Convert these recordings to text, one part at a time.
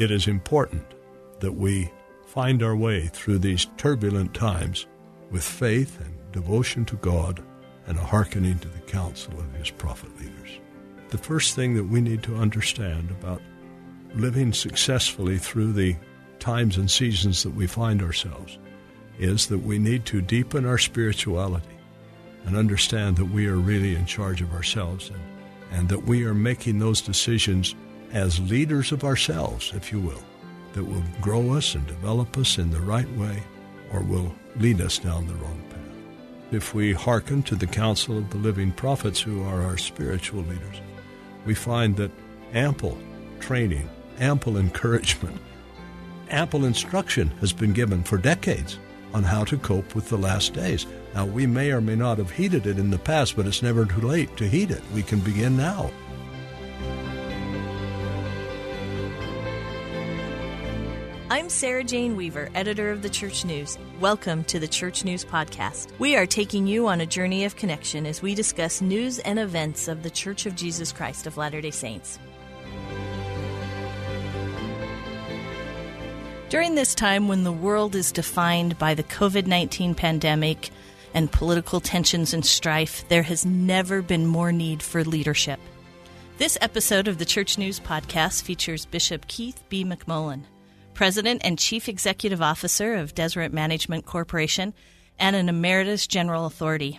It is important that we find our way through these turbulent times with faith and devotion to God and a hearkening to the counsel of his prophet leaders. The first thing that we need to understand about living successfully through the times and seasons that we find ourselves is that we need to deepen our spirituality and understand that we are really in charge of ourselves and that we are making those decisions as leaders of ourselves, if you will, that will grow us and develop us in the right way or will lead us down the wrong path. If we hearken to the counsel of the living prophets who are our spiritual leaders, we find that ample training, ample encouragement, ample instruction has been given for decades on how to cope with the last days. Now, we may or may not have heeded it in the past, but it's never too late to heed it. We can begin now. I'm Sarah Jane Weaver, editor of The Church News. Welcome to the Church News Podcast. We are taking you on a journey of connection as we discuss news and events of The Church of Jesus Christ of Latter-day Saints. During this time when the world is defined by the COVID-19 pandemic and political tensions and strife, there has never been more need for leadership. This episode of the Church News Podcast features Bishop Keith B. McMullen, President and Chief Executive Officer of Deseret Management Corporation and an Emeritus General Authority.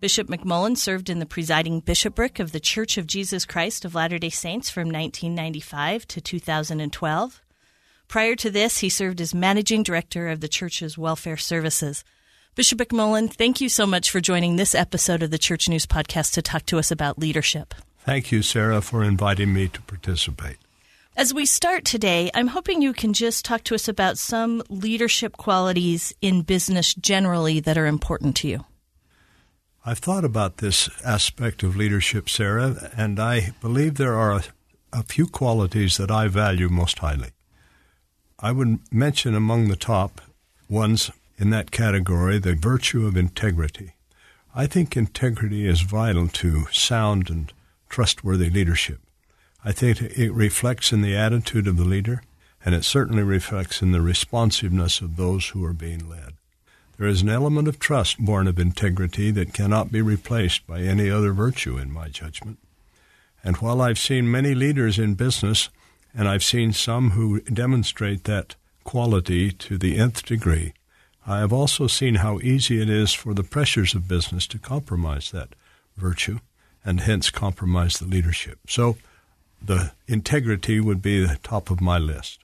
Bishop McMullen served in the presiding bishopric of the Church of Jesus Christ of Latter-day Saints from 1995 to 2012. Prior to this, he served as managing director of the church's welfare services. Bishop McMullen, thank you so much for joining this episode of the Church News Podcast to talk to us about leadership. Thank you, Sarah, for inviting me to participate. As we start today, I'm hoping you can just talk to us about some leadership qualities in business generally that are important to you. I've thought about this aspect of leadership, Sarah, and I believe there are a few qualities that I value most highly. I would mention among the top ones in that category the virtue of integrity. I think integrity is vital to sound and trustworthy leadership. I think it reflects in the attitude of the leader, and it certainly reflects in the responsiveness of those who are being led. There is an element of trust born of integrity that cannot be replaced by any other virtue, in my judgment. And while I've seen many leaders in business, and I've seen some who demonstrate that quality to the nth degree, I have also seen how easy it is for the pressures of business to compromise that virtue and hence compromise the leadership. So the integrity would be the top of my list.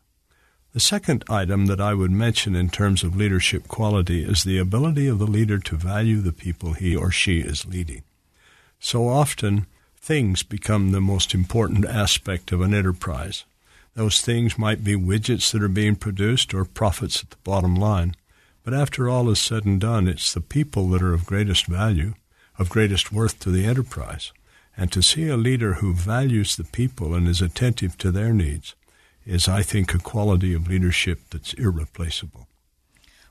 The second item that I would mention in terms of leadership quality is the ability of the leader to value the people he or she is leading. So often, things become the most important aspect of an enterprise. Those things might be widgets that are being produced or profits at the bottom line. But after all is said and done, it's the people that are of greatest value, of greatest worth to the enterprise. And to see a leader who values the people and is attentive to their needs is, I think, a quality of leadership that's irreplaceable.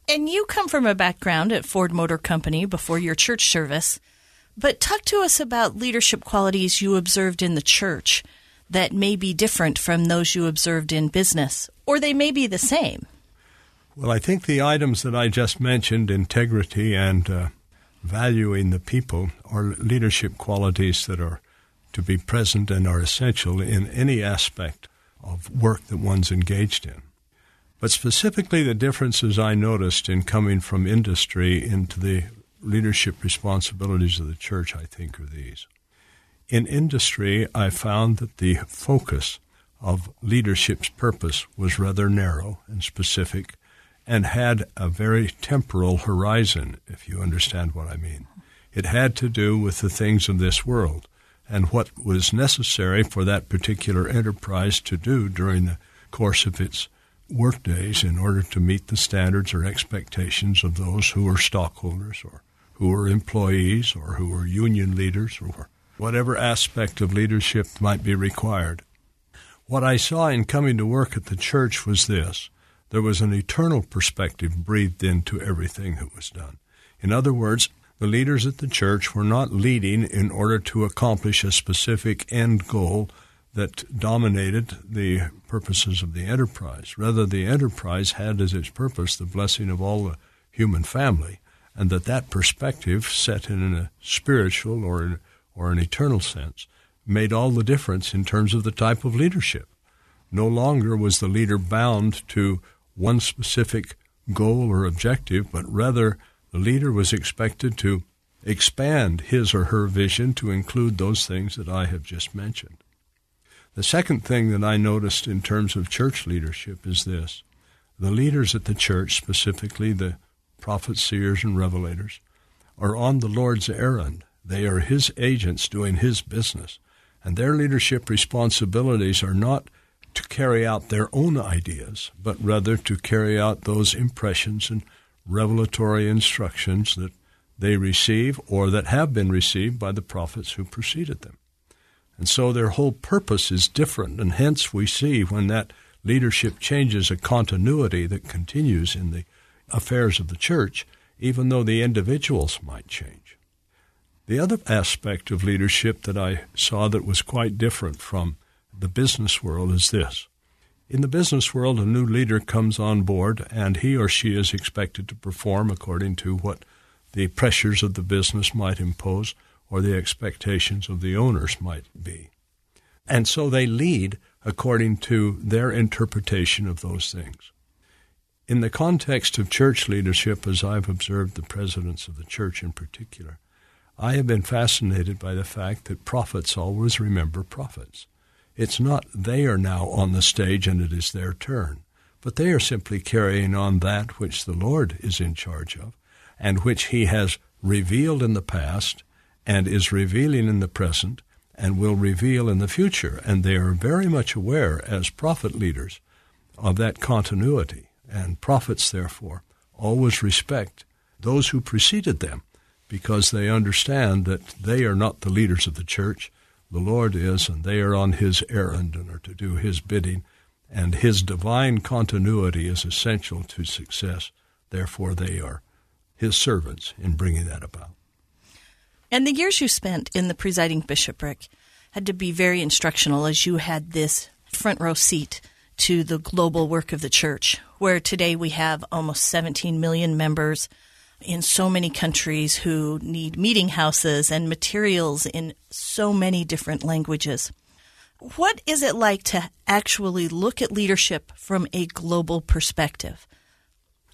And you come from a background at Ford Motor Company before your church service. But talk to us about leadership qualities you observed in the church that may be different from those you observed in business, or they may be the same. Well, I think the items that I just mentioned, integrity and valuing the people, are leadership qualities that are to be present and are essential in any aspect of work that one's engaged in. But specifically, the differences I noticed in coming from industry into the leadership responsibilities of the church, I think, are these. In industry, I found that the focus of leadership's purpose was rather narrow and specific and had a very temporal horizon, if you understand what I mean. It had to do with the things of this world and what was necessary for that particular enterprise to do during the course of its workdays in order to meet the standards or expectations of those who are stockholders or who are employees or who are union leaders or whatever aspect of leadership might be required. What I saw in coming to work at the church was this. There was an eternal perspective breathed into everything that was done. In other words, the leaders at the church were not leading in order to accomplish a specific end goal that dominated the purposes of the enterprise. Rather, the enterprise had as its purpose the blessing of all the human family, and that perspective, set in a spiritual or an eternal sense, made all the difference in terms of the type of leadership. No longer was the leader bound to one specific goal or objective, but rather the leader was expected to expand his or her vision to include those things that I have just mentioned. The second thing that I noticed in terms of church leadership is this. The leaders at the church, specifically the prophets, seers, and revelators, are on the Lord's errand. They are His agents doing His business, and their leadership responsibilities are not to carry out their own ideas, but rather to carry out those impressions and revelatory instructions that they receive or that have been received by the prophets who preceded them. And so their whole purpose is different, and hence we see when that leadership changes a continuity that continues in the affairs of the church, even though the individuals might change. The other aspect of leadership that I saw that was quite different from the business world is this. In the business world, a new leader comes on board, and he or she is expected to perform according to what the pressures of the business might impose or the expectations of the owners might be. And so they lead according to their interpretation of those things. In the context of church leadership, as I've observed the presidents of the church in particular, I have been fascinated by the fact that prophets always remember prophets. It's not they are now on the stage and it is their turn, but they are simply carrying on that which the Lord is in charge of and which He has revealed in the past and is revealing in the present and will reveal in the future. And they are very much aware as prophet leaders of that continuity. And prophets, therefore, always respect those who preceded them because they understand that they are not the leaders of the church. The Lord is, and they are on His errand and are to do His bidding. And His divine continuity is essential to success. Therefore, they are His servants in bringing that about. And the years you spent in the presiding bishopric had to be very instructional as you had this front row seat to the global work of the church, where today we have almost 17 million members in so many countries who need meeting houses and materials in so many different languages. What is it like to actually look at leadership from a global perspective?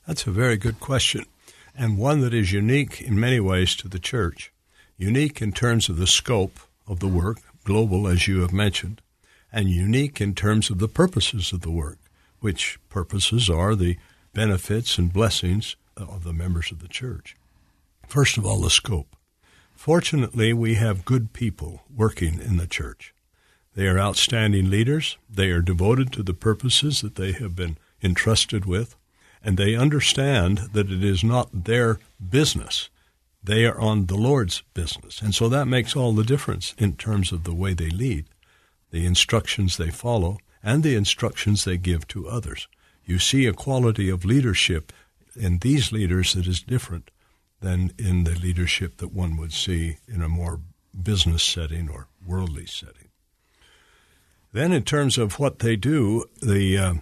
That's a very good question, and one that is unique in many ways to the church, unique in terms of the scope of the work, global as you have mentioned, and unique in terms of the purposes of the work, which purposes are the benefits and blessings of the members of the church. First of all, the scope. Fortunately, we have good people working in the church. They are outstanding leaders. They are devoted to the purposes that they have been entrusted with, and they understand that it is not their business. They are on the Lord's business, and so that makes all the difference in terms of the way they lead, the instructions they follow, and the instructions they give to others. You see a quality of leadership in these leaders that is different than in the leadership that one would see in a more business setting or worldly setting. Then in terms of what they do, the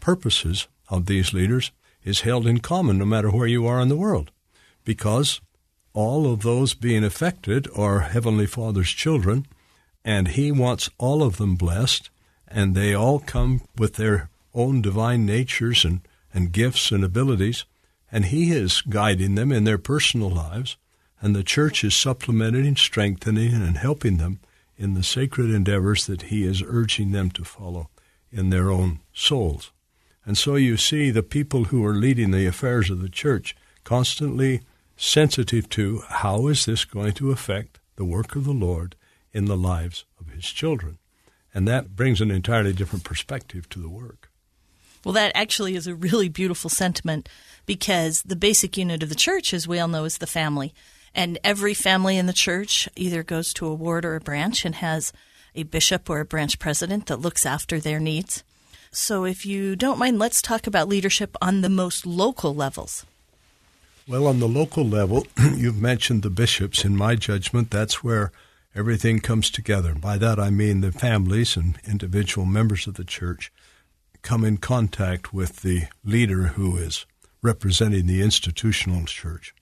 purposes of these leaders is held in common no matter where you are in the world, because all of those being affected are Heavenly Father's children, and He wants all of them blessed, and they all come with their own divine natures and gifts and abilities, and He is guiding them in their personal lives, and the church is supplementing and strengthening and helping them in the sacred endeavors that He is urging them to follow in their own souls. And so you see the people who are leading the affairs of the church constantly sensitive to how is this going to affect the work of the Lord in the lives of His children. And that brings an entirely different perspective to the work. Well, that actually is a really beautiful sentiment, because the basic unit of the church, as we all know, is the family. And every family in the church either goes to a ward or a branch and has a bishop or a branch president that looks after their needs. So if you don't mind, let's talk about leadership on the most local levels. Well, on the local level, you've mentioned the bishops. In my judgment, that's where everything comes together. By that I mean the families and individual members of the church come in contact with the leader who is representing the institutional church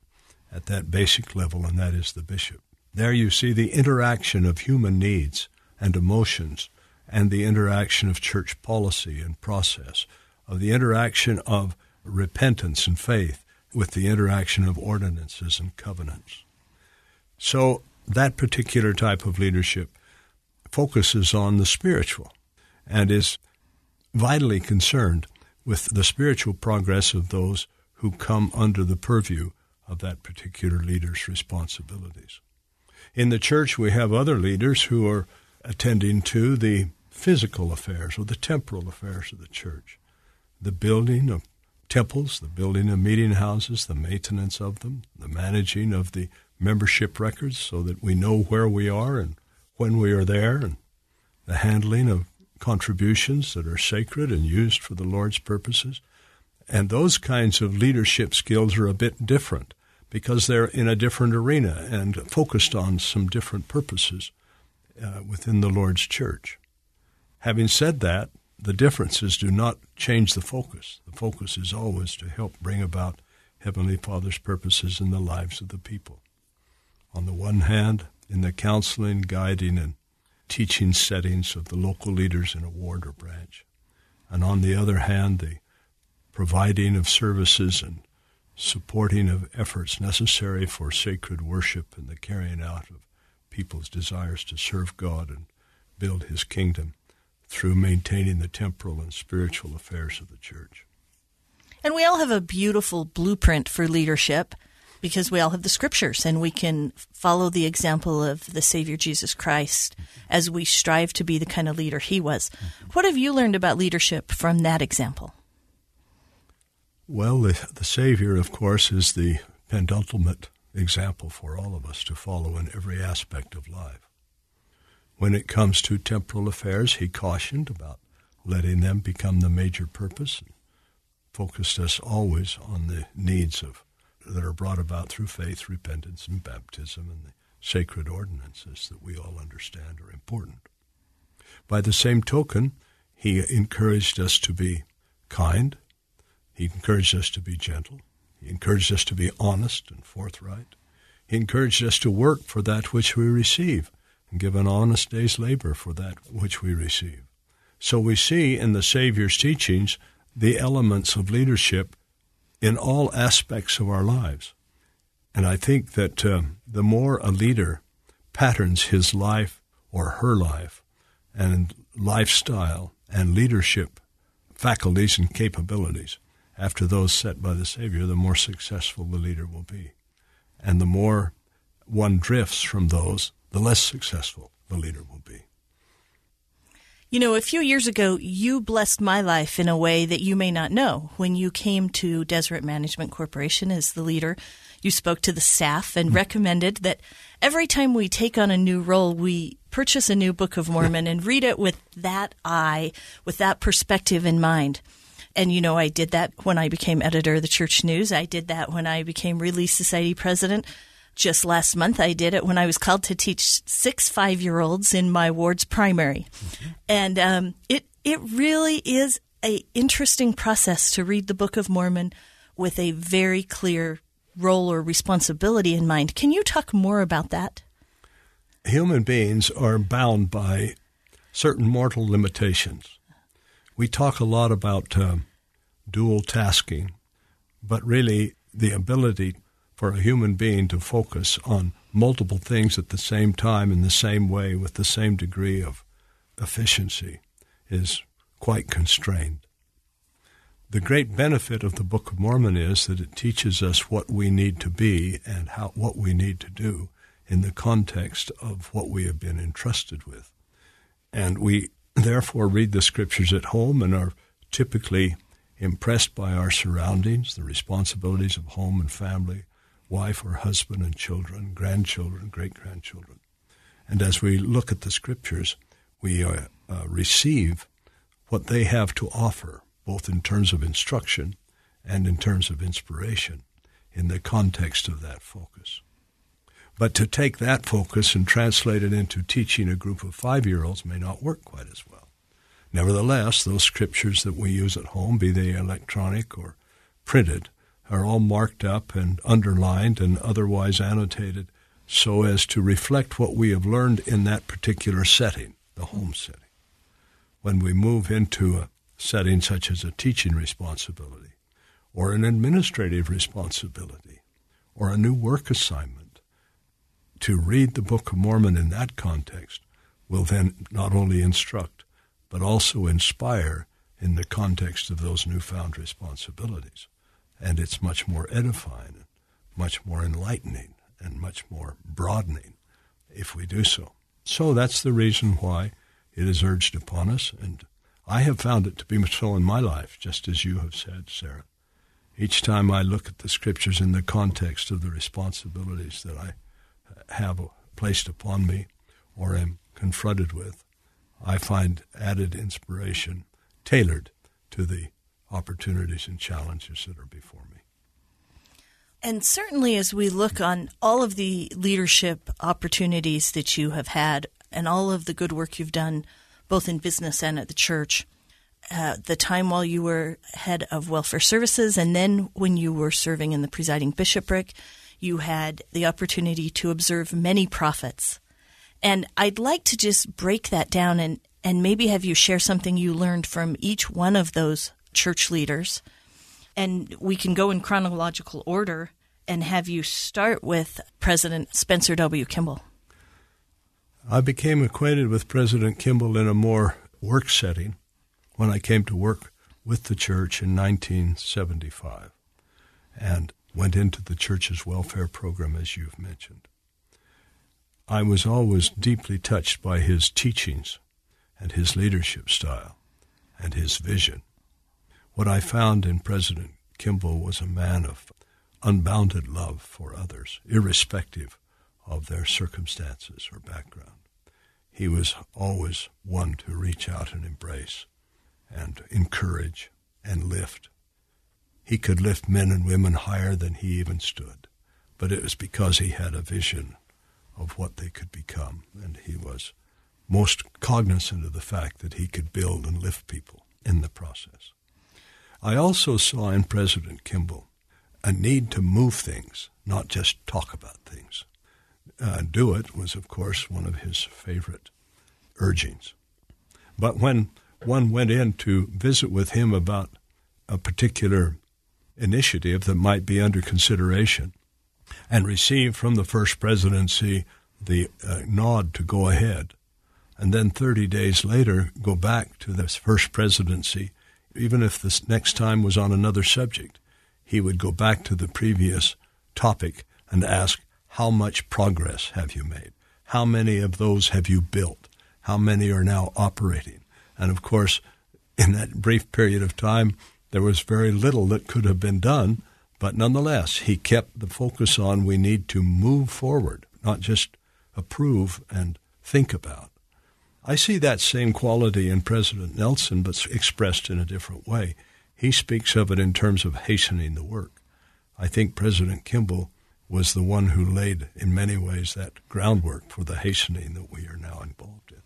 at that basic level, and that is the bishop. There you see the interaction of human needs and emotions and the interaction of church policy and process, of the interaction of repentance and faith with the interaction of ordinances and covenants. So that particular type of leadership focuses on the spiritual and is vitally concerned with the spiritual progress of those who come under the purview of that particular leader's responsibilities. In the church, we have other leaders who are attending to the physical affairs or the temporal affairs of the church, the building of temples, the building of meeting houses, the maintenance of them, the managing of the membership records so that we know where we are and when we are there, and the handling of contributions that are sacred and used for the Lord's purposes. And those kinds of leadership skills are a bit different because they're in a different arena and focused on some different purposes within the Lord's church. Having said that, the differences do not change the focus. The focus is always to help bring about Heavenly Father's purposes in the lives of the people. On the one hand, in the counseling, guiding, and teaching settings of the local leaders in a ward or branch. And on the other hand, the providing of services and supporting of efforts necessary for sacred worship and the carrying out of people's desires to serve God and build His kingdom through maintaining the temporal and spiritual affairs of the church. And we all have a beautiful blueprint for leadership because we all have the Scriptures, and we can follow the example of the Savior Jesus Christ as we strive to be the kind of leader He was. What have you learned about leadership from that example? Well, the Savior, of course, is the penultimate example for all of us to follow in every aspect of life. When it comes to temporal affairs, He cautioned about letting them become the major purpose and focused us always on the needs that are brought about through faith, repentance, and baptism, and the sacred ordinances that we all understand are important. By the same token, He encouraged us to be kind. He encouraged us to be gentle. He encouraged us to be honest and forthright. He encouraged us to work for that which we receive and give an honest day's labor for that which we receive. So we see in the Savior's teachings the elements of leadership in all aspects of our lives. And I think that the more a leader patterns his life or her life and lifestyle and leadership faculties and capabilities after those set by the Savior, the more successful the leader will be. And the more one drifts from those, the less successful the leader will be. You know, a few years ago, you blessed my life in a way that you may not know. When you came to Deseret Management Corporation as the leader, you spoke to the staff and recommended that every time we take on a new role, we purchase a new Book of Mormon and read it with that eye, with that perspective in mind. And, you know, I did that when I became editor of the Church News. I did that when I became Relief Society president. Just last month, I did it when I was called to teach 6 5-year-olds in my ward's primary. Mm-hmm. And it really is an interesting process to read the Book of Mormon with a very clear role or responsibility in mind. Can you talk more about that? Human beings are bound by certain mortal limitations. We talk a lot about dual tasking, but really the ability for a human being to focus on multiple things at the same time in the same way with the same degree of efficiency is quite constrained. The great benefit of the Book of Mormon is that it teaches us what we need to be and what we need to do in the context of what we have been entrusted with. And we therefore read the Scriptures at home and are typically impressed by our surroundings, the responsibilities of home and family, wife or husband and children, grandchildren, great-grandchildren. And as we look at the Scriptures, we receive what they have to offer, both in terms of instruction and in terms of inspiration, in the context of that focus. But to take that focus and translate it into teaching a group of 5-year-olds may not work quite as well. Nevertheless, those scriptures that we use at home, be they electronic or printed, are all marked up and underlined and otherwise annotated so as to reflect what we have learned in that particular setting, the home setting. When we move into a setting such as a teaching responsibility or an administrative responsibility or a new work assignment, to read the Book of Mormon in that context will then not only instruct but also inspire in the context of those newfound responsibilities. And it's much more edifying, much more enlightening, and much more broadening if we do so. So that's the reason why it is urged upon us, and I have found it to be so in my life, just as you have said, Sarah. Each time I look at the Scriptures in the context of the responsibilities that I have placed upon me or am confronted with, I find added inspiration tailored to the opportunities and challenges that are before me. And certainly as we look on all of the leadership opportunities that you have had and all of the good work you've done both in business and at the church, the time while you were head of welfare services and then when you were serving in the presiding bishopric, you had the opportunity to observe many prophets. And I'd like to just break that down and maybe have you share something you learned from each one of those church leaders. And we can go in chronological order and have you start with President Spencer W. Kimball. I became acquainted with President Kimball in a more work setting when I came to work with the church in 1975 and went into the church's welfare program, as you've mentioned. I was always deeply touched by his teachings and his leadership style and his vision. What I found in President Kimball was a man of unbounded love for others, irrespective of their circumstances or background. He was always one to reach out and embrace and encourage and lift. He could lift men and women higher than he even stood, but it was because he had a vision of what they could become, and he was most cognizant of the fact that he could build and lift people in the process. I also saw in President Kimball a need to move things, not just talk about things. Do it was, of course, one of his favorite urgings. But when one went in to visit with him about a particular initiative that might be under consideration and receive from the first presidency the nod to go ahead, and then 30 days later go back to this first presidency, even if this next time was on another subject, he would go back to the previous topic and ask, how much progress have you made? How many of those have you built? How many are now operating? And, of course, in that brief period of time, there was very little that could have been done. But nonetheless, he kept the focus on we need to move forward, not just approve and think about. I see that same quality in President Nelson, but expressed in a different way. He speaks of it in terms of hastening the work. I think President Kimball was the one who laid, in many ways, that groundwork for the hastening that we are now involved in.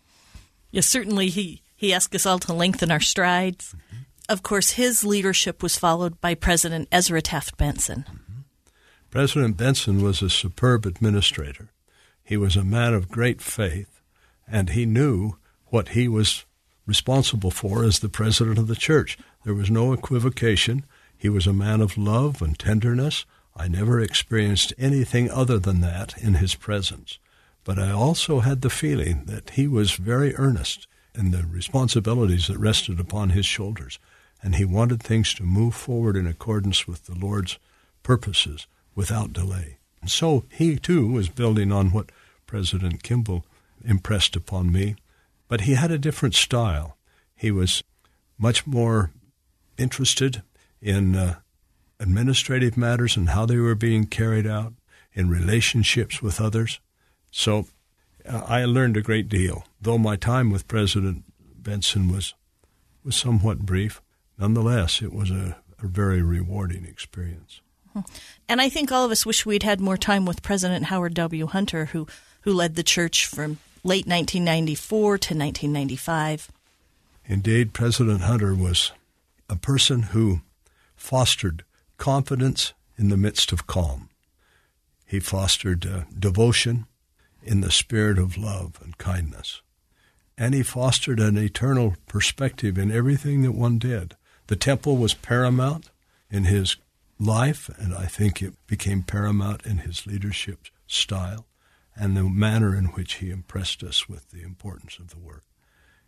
Yes, certainly he asked us all to lengthen our strides. Mm-hmm. Of course, his leadership was followed by President Ezra Taft Benson. Mm-hmm. President Benson was a superb administrator. He was a man of great faith. And he knew what he was responsible for as the president of the church. There was no equivocation. He was a man of love and tenderness. I never experienced anything other than that in his presence. But I also had the feeling that he was very earnest in the responsibilities that rested upon his shoulders. And he wanted things to move forward in accordance with the Lord's purposes without delay. And so he, too, was building on what President Kimball impressed upon me, but he had a different style. He was much more interested in administrative matters and how they were being carried out, in relationships with others. So I learned a great deal. Though my time with President Benson was somewhat brief, nonetheless, it was a very rewarding experience. And I think all of us wish we'd had more time with President Howard W. Hunter, who led the church from late 1994 to 1995. Indeed, President Hunter was a person who fostered confidence in the midst of calm. He fostered devotion in the spirit of love and kindness. And he fostered an eternal perspective in everything that one did. The temple was paramount in his life, and I think it became paramount in his leadership style and the manner in which he impressed us with the importance of the work.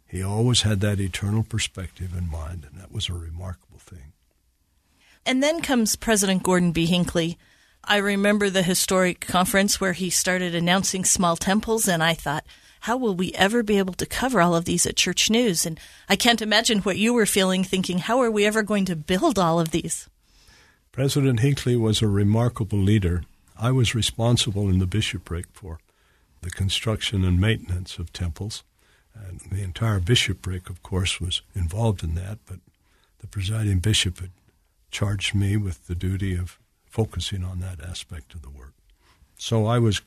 He always had that eternal perspective in mind, and that was a remarkable thing. And then comes President Gordon B. Hinckley. I remember the historic conference where he started announcing small temples, and I thought, how will we ever be able to cover all of these at Church News? And I can't imagine what you were feeling, thinking, how are we ever going to build all of these? President Hinckley was a remarkable leader. I was responsible in the bishopric for the construction and maintenance of temples. And the entire bishopric, of course, was involved in that, but the presiding bishop had charged me with the duty of focusing on that aspect of the work. So I was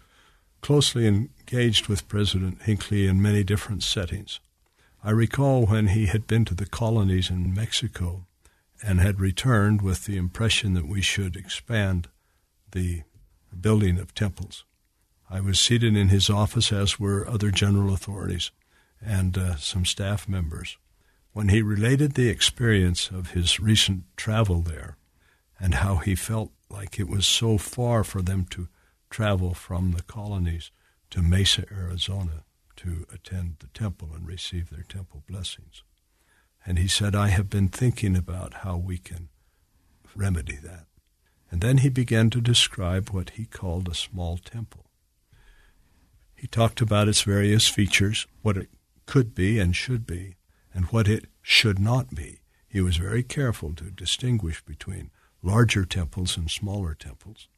closely engaged with President Hinckley in many different settings. I recall when he had been to the colonies in Mexico and had returned with the impression that we should expand the building of temples. I was seated in his office, as were other general authorities and some staff members, when he related the experience of his recent travel there and how he felt like it was so far for them to travel from the colonies to Mesa, Arizona, to attend the temple and receive their temple blessings. And he said, I have been thinking about how we can remedy that. And then he began to describe what he called a small temple. He talked about its various features, what it could be and should be, and what it should not be. He was very careful to distinguish between larger temples and smaller temples.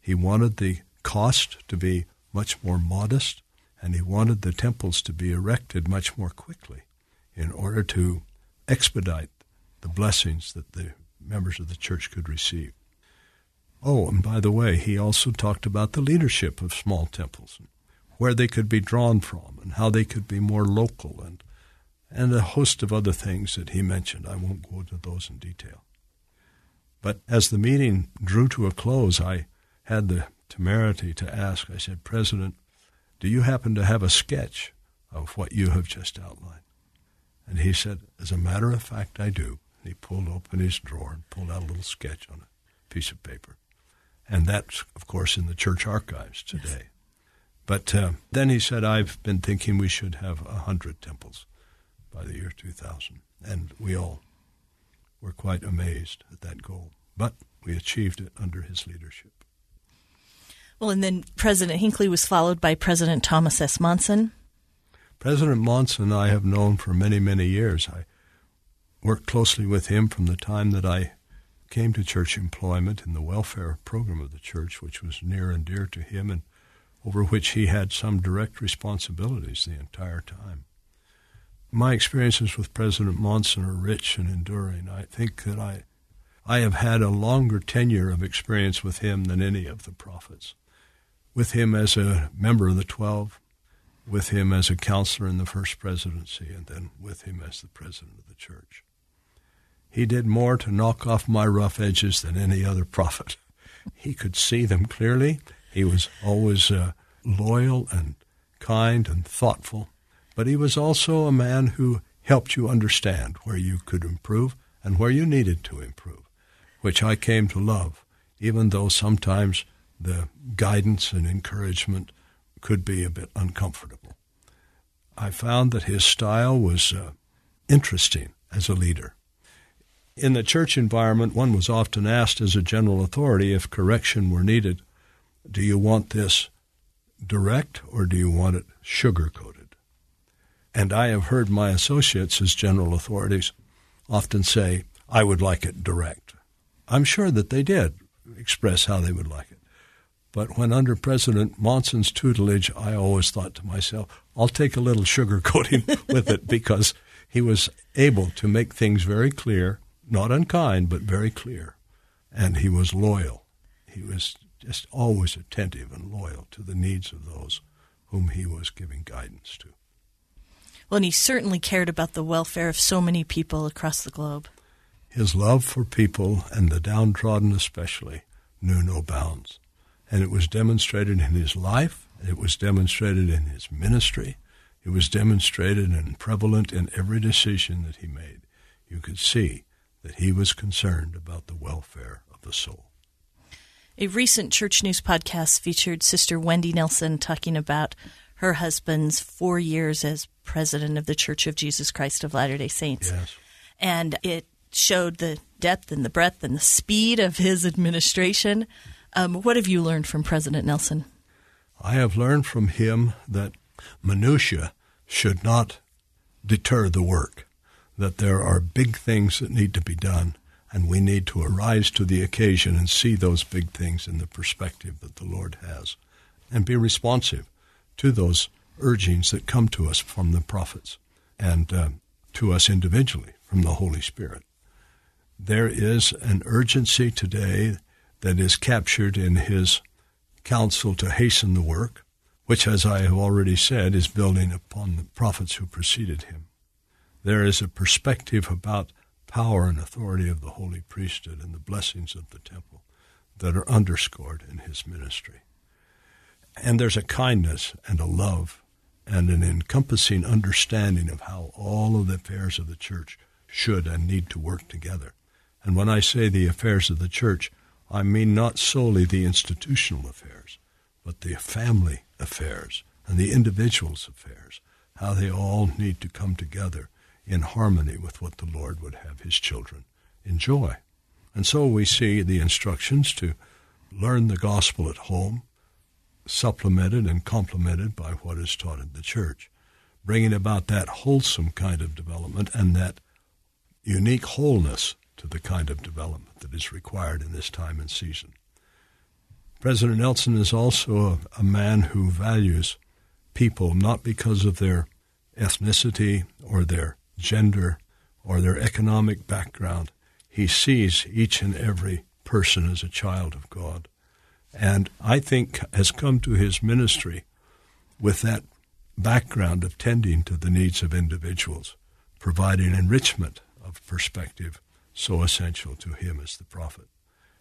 He wanted the cost to be much more modest, and he wanted the temples to be erected much more quickly in order to expedite the blessings that the members of the church could receive. Oh, and by the way, he also talked about the leadership of small temples, where they could be drawn from, and how they could be more local, and a host of other things that he mentioned. I won't go into those in detail. But as the meeting drew to a close, I had the temerity to ask, I said, President, do you happen to have a sketch of what you have just outlined? And he said, as a matter of fact, I do. And he pulled open his drawer and pulled out a little sketch on a piece of paper. And that's, of course, in the church archives today. Yes. But then he said, I've been thinking we should have 100 temples by the year 2000. And we all were quite amazed at that goal. But we achieved it under his leadership. Well, and then President Hinckley was followed by President Thomas S. Monson. President Monson I have known for many, many years. I worked closely with him from the time that I came to church employment in the welfare program of the church, which was near and dear to him and over which he had some direct responsibilities the entire time. My experiences with President Monson are rich and enduring. I think that I have had a longer tenure of experience with him than any of the prophets, with him as a member of the 12, with him as a counselor in the first presidency, and then with him as the president of the church. He did more to knock off my rough edges than any other prophet. He could see them clearly. He was always loyal and kind and thoughtful, but he was also a man who helped you understand where you could improve and where you needed to improve, which I came to love, even though sometimes the guidance and encouragement could be a bit uncomfortable. I found that his style was interesting as a leader. In the church environment, one was often asked as a general authority if correction were needed, do you want this direct or do you want it sugar-coated? And I have heard my associates as general authorities often say, I would like it direct. I'm sure that they did express how they would like it. But when under President Monson's tutelage, I always thought to myself, I'll take a little sugar coating with it, because he was able to make things very clear, not unkind, but very clear. And he was loyal. He was just always attentive and loyal to the needs of those whom he was giving guidance to. Well, and he certainly cared about the welfare of so many people across the globe. His love for people, and the downtrodden especially, knew no bounds. And it was demonstrated in his life. It was demonstrated in his ministry. It was demonstrated and prevalent in every decision that he made. You could see that he was concerned about the welfare of the soul. A recent Church News podcast featured Sister Wendy Nelson talking about her husband's 4 years as president of the Church of Jesus Christ of Latter-day Saints. Yes. And it showed the depth and the breadth and the speed of his administration. What have you learned from President Nelson? I have learned from him that minutia should not deter the work, that there are big things that need to be done, and we need to arise to the occasion and see those big things in the perspective that the Lord has, and be responsive to those urgings that come to us from the prophets and to us individually from the Holy Spirit. There is an urgency today that is captured in his counsel to hasten the work, which, as I have already said, is building upon the prophets who preceded him. There is a perspective about power and authority of the holy priesthood and the blessings of the temple that are underscored in his ministry. And there's a kindness and a love and an encompassing understanding of how all of the affairs of the church should and need to work together. And when I say the affairs of the church, I mean not solely the institutional affairs, but the family affairs and the individual's affairs, how they all need to come together in harmony with what the Lord would have his children enjoy. And so we see the instructions to learn the gospel at home, supplemented and complemented by what is taught in the church, bringing about that wholesome kind of development and that unique wholeness to the kind of development that is required in this time and season. President Nelson is also a man who values people not because of their ethnicity or their gender or their economic background. He sees each and every person as a child of God, and I think has come to his ministry with that background of tending to the needs of individuals, providing enrichment of perspective so essential to him as the prophet.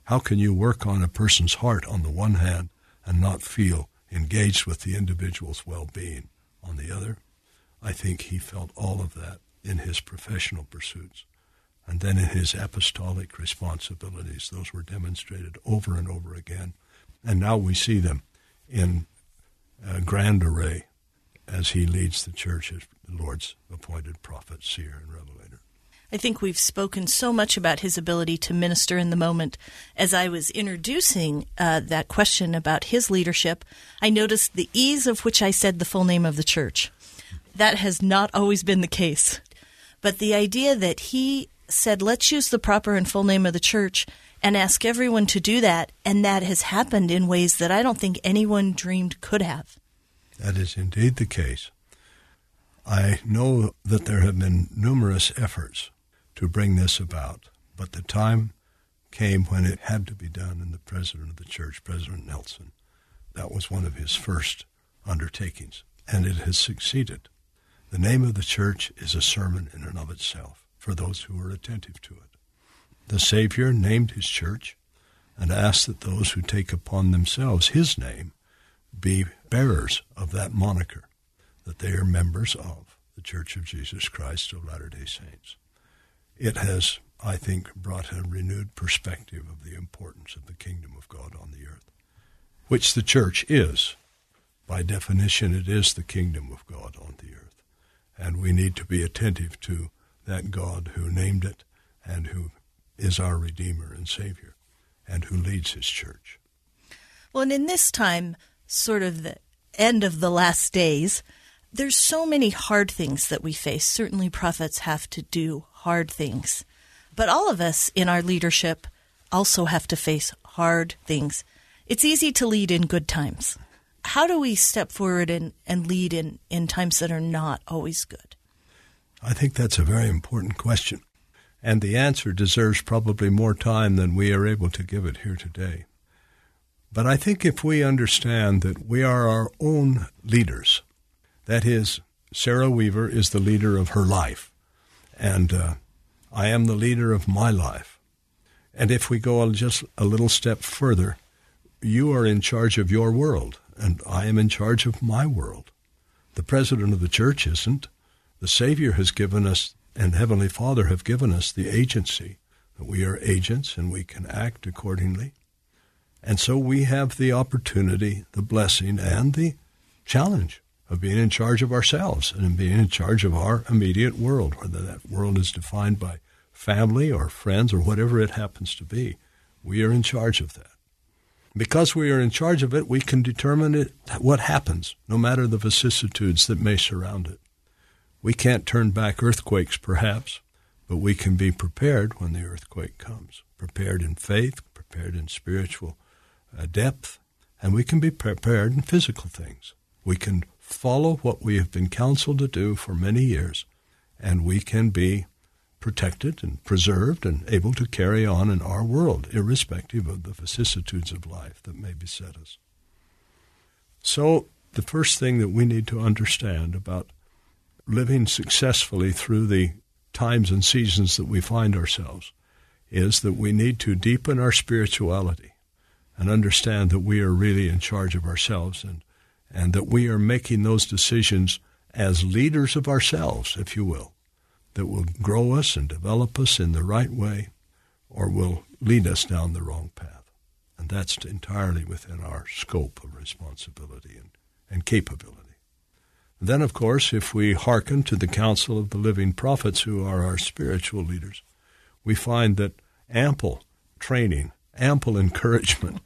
How can you work on a person's heart on the one hand and not feel engaged with the individual's well-being on the other? I think he felt all of that in his professional pursuits. And then in his apostolic responsibilities, those were demonstrated over and over again. And now we see them in a grand array as he leads the church as the Lord's appointed prophet, seer, and revelator. I think we've spoken so much about his ability to minister in the moment. As I was introducing that question about his leadership, I noticed the ease of which I said the full name of the church. That has not always been the case. But the idea that he said, let's use the proper and full name of the church and ask everyone to do that, and that has happened in ways that I don't think anyone dreamed could have. That is indeed the case. I know that there have been numerous efforts to bring this about, but the time came when it had to be done, and the president of the church, President Nelson, that was one of his first undertakings, and it has succeeded. The name of the church is a sermon in and of itself for those who are attentive to it. The Savior named his church and asked that those who take upon themselves his name be bearers of that moniker, that they are members of the Church of Jesus Christ of Latter-day Saints. It has, I think, brought a renewed perspective of the importance of the kingdom of God on the earth, which the church is. By definition, it is the kingdom of God on the earth, and we need to be attentive to that God who named it and who is our Redeemer and Savior and who leads his church. Well, and in this time, sort of the end of the last days, there's so many hard things that we face. Certainly prophets have to do hard things. But all of us in our leadership also have to face hard things. It's easy to lead in good times. How do we step forward and lead in times that are not always good? I think that's a very important question. And the answer deserves probably more time than we are able to give it here today. But I think if we understand that we are our own leaders, that is, Sarah Weaver is the leader of her life, and I am the leader of my life. And if we go just a little step further, you are in charge of your world, and I am in charge of my world. The president of the church isn't. The Savior has given us, and Heavenly Father have given us, the agency, that we are agents and we can act accordingly. And so we have the opportunity, the blessing, and the challenge of being in charge of ourselves and being in charge of our immediate world, whether that world is defined by family or friends or whatever it happens to be. We are in charge of that. Because we are in charge of it, we can determine it, what happens, no matter the vicissitudes that may surround it. We can't turn back earthquakes, perhaps, but we can be prepared when the earthquake comes, prepared in faith, prepared in spiritual depth, and we can be prepared in physical things. We can follow what we have been counseled to do for many years, and we can be protected and preserved and able to carry on in our world, irrespective of the vicissitudes of life that may beset us. So the first thing that we need to understand about living successfully through the times and seasons that we find ourselves is that we need to deepen our spirituality and understand that we are really in charge of ourselves and that we are making those decisions as leaders of ourselves, if you will, that will grow us and develop us in the right way or will lead us down the wrong path. And that's entirely within our scope of responsibility and capability. And then, of course, if we hearken to the counsel of the living prophets who are our spiritual leaders, we find that ample training, ample encouragement,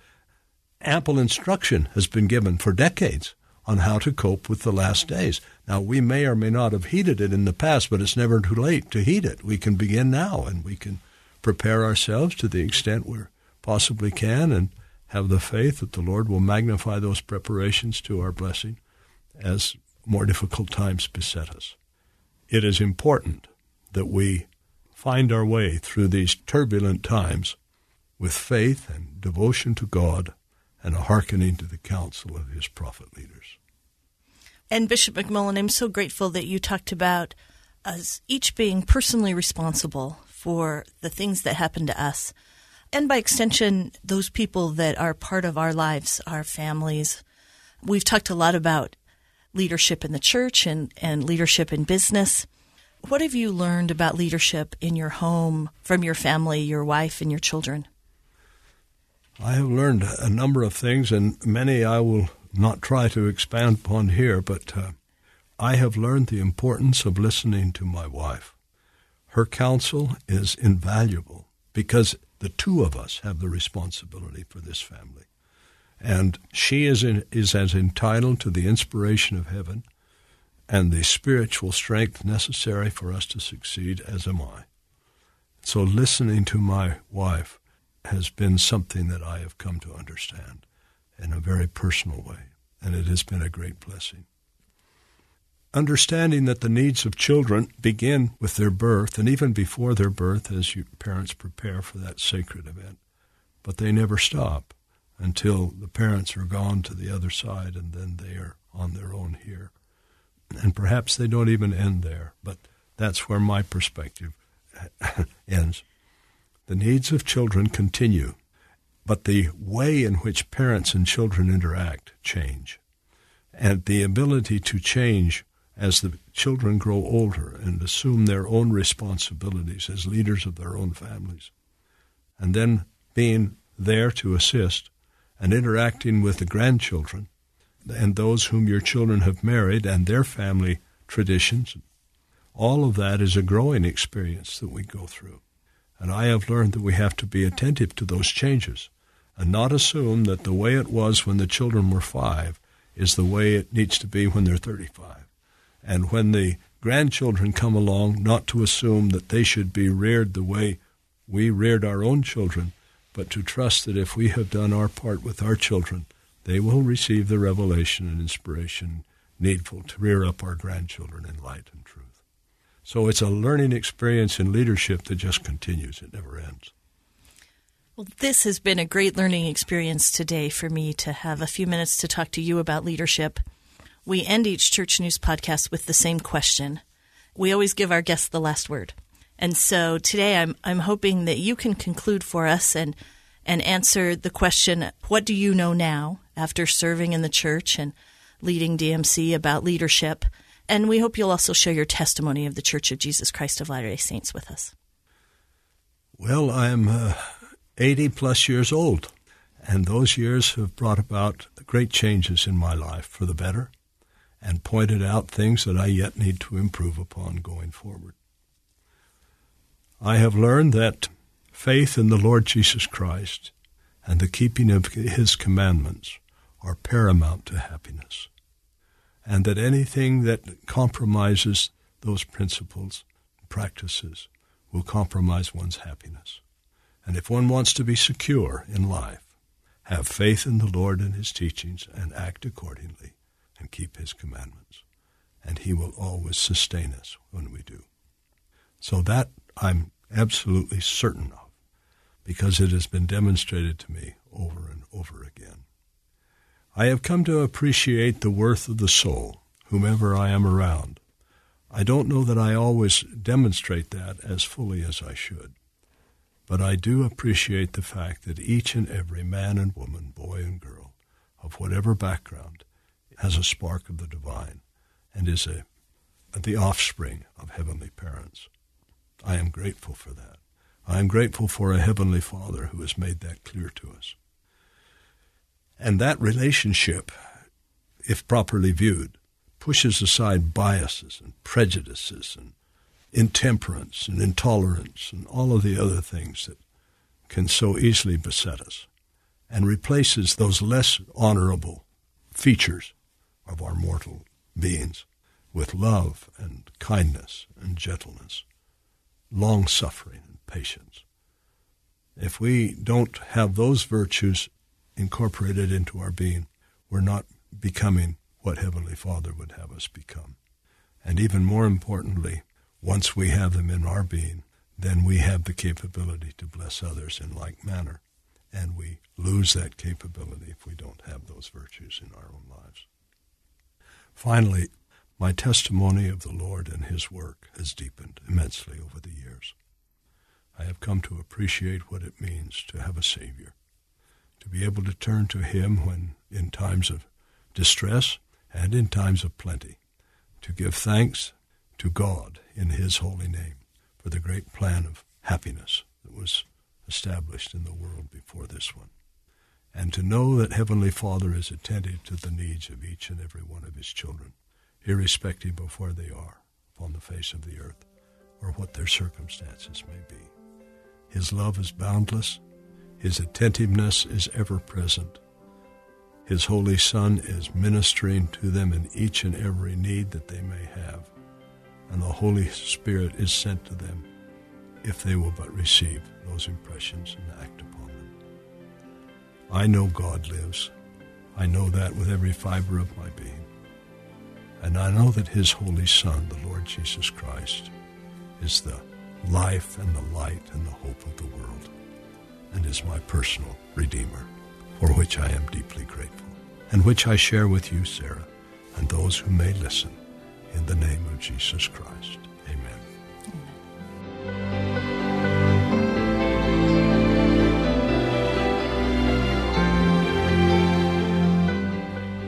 ample instruction has been given for decades on how to cope with the last days. Now, we may or may not have heeded it in the past, but it's never too late to heed it. We can begin now, and we can prepare ourselves to the extent we possibly can and have the faith that the Lord will magnify those preparations to our blessing as more difficult times beset us. It is important that we find our way through these turbulent times with faith and devotion to God and a hearkening to the counsel of his prophet leaders. And Bishop McMullen, I'm so grateful that you talked about us each being personally responsible for the things that happen to us. And by extension, those people that are part of our lives, our families. We've talked a lot about leadership in the church and leadership in business. What have you learned about leadership in your home, from your family, your wife, and your children? I have learned a number of things, and many I will not try to expand upon here, but I have learned the importance of listening to my wife. Her counsel is invaluable because the two of us have the responsibility for this family. And she is as entitled to the inspiration of heaven and the spiritual strength necessary for us to succeed as am I. So listening to my wife has been something that I have come to understand in a very personal way, and it has been a great blessing. Understanding that the needs of children begin with their birth, and even before their birth as your parents prepare for that sacred event, but they never stop until the parents are gone to the other side, and then they are on their own here. And perhaps they don't even end there, but that's where my perspective ends. The needs of children continue, but the way in which parents and children interact change. And the ability to change as the children grow older and assume their own responsibilities as leaders of their own families. And then being there to assist and interacting with the grandchildren and those whom your children have married and their family traditions. All of that is a growing experience that we go through. And I have learned that we have to be attentive to those changes and not assume that the way it was when the children were 5 is the way it needs to be when they're 35. And when the grandchildren come along, not to assume that they should be reared the way we reared our own children, but to trust that if we have done our part with our children, they will receive the revelation and inspiration needful to rear up our grandchildren in light and truth. So it's a learning experience in leadership that just continues. It never ends. Well, this has been a great learning experience today for me to have a few minutes to talk to you about leadership. We end each Church News podcast with the same question. We always give our guests the last word. And so today I'm hoping that you can conclude for us and answer the question, what do you know now after serving in the church and leading DMC about leadership? And we hope you'll also share your testimony of the Church of Jesus Christ of Latter-day Saints with us. Well, I'm 80-plus years old, and those years have brought about great changes in my life for the better and pointed out things that I yet need to improve upon going forward. I have learned that faith in the Lord Jesus Christ and the keeping of His commandments are paramount to happiness, and that anything that compromises those principles and practices will compromise one's happiness. And if one wants to be secure in life, have faith in the Lord and His teachings and act accordingly and keep His commandments, and He will always sustain us when we do. So that I'm absolutely certain of, because it has been demonstrated to me over and over again. I have come to appreciate the worth of the soul, whomever I am around. I don't know that I always demonstrate that as fully as I should, but I do appreciate the fact that each and every man and woman, boy and girl, of whatever background, has a spark of the divine and is the offspring of heavenly parents. I am grateful for that. I am grateful for a heavenly Father who has made that clear to us. And that relationship, if properly viewed, pushes aside biases and prejudices and intemperance and intolerance and all of the other things that can so easily beset us, and replaces those less honorable features of our mortal beings with love and kindness and gentleness, long-suffering and patience. If we don't have those virtues incorporated into our being, we're not becoming what Heavenly Father would have us become. And even more importantly, once we have them in our being, then we have the capability to bless others in like manner, and we lose that capability if we don't have those virtues in our own lives. Finally, my testimony of the Lord and His work has deepened immensely over the years. I have come to appreciate what it means to have a Savior, to be able to turn to Him when in times of distress and in times of plenty, to give thanks to God in His holy name for the great plan of happiness that was established in the world before this one, and to know that Heavenly Father is attentive to the needs of each and every one of His children, irrespective of where they are upon the face of the earth or what their circumstances may be. His love is boundless. His attentiveness is ever present. His Holy Son is ministering to them in each and every need that they may have. And the Holy Spirit is sent to them if they will but receive those impressions and act upon them. I know God lives. I know that with every fiber of my being. And I know that His Holy Son, the Lord Jesus Christ, is the life and the light and the hope of the world, and is my personal Redeemer, for which I am deeply grateful, and which I share with you, Sarah, and those who may listen, in the name of Jesus Christ.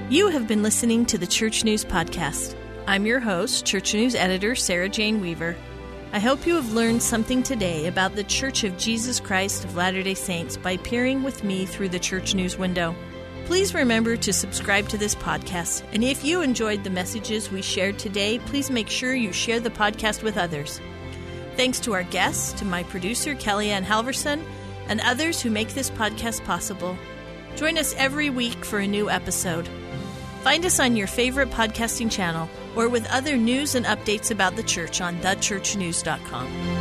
You have been listening to the Church News Podcast. I'm your host, Church News Editor Sarah Jane Weaver. I hope you have learned something today about the Church of Jesus Christ of Latter-day Saints by peering with me through the Church News window. Please remember to subscribe to this podcast, and if you enjoyed the messages we shared today, please make sure you share the podcast with others. Thanks to our guests, to my producer, Kellyanne Halverson, and others who make this podcast possible. Join us every week for a new episode. Find us on your favorite podcasting channel or with other news and updates about the church on thechurchnews.com.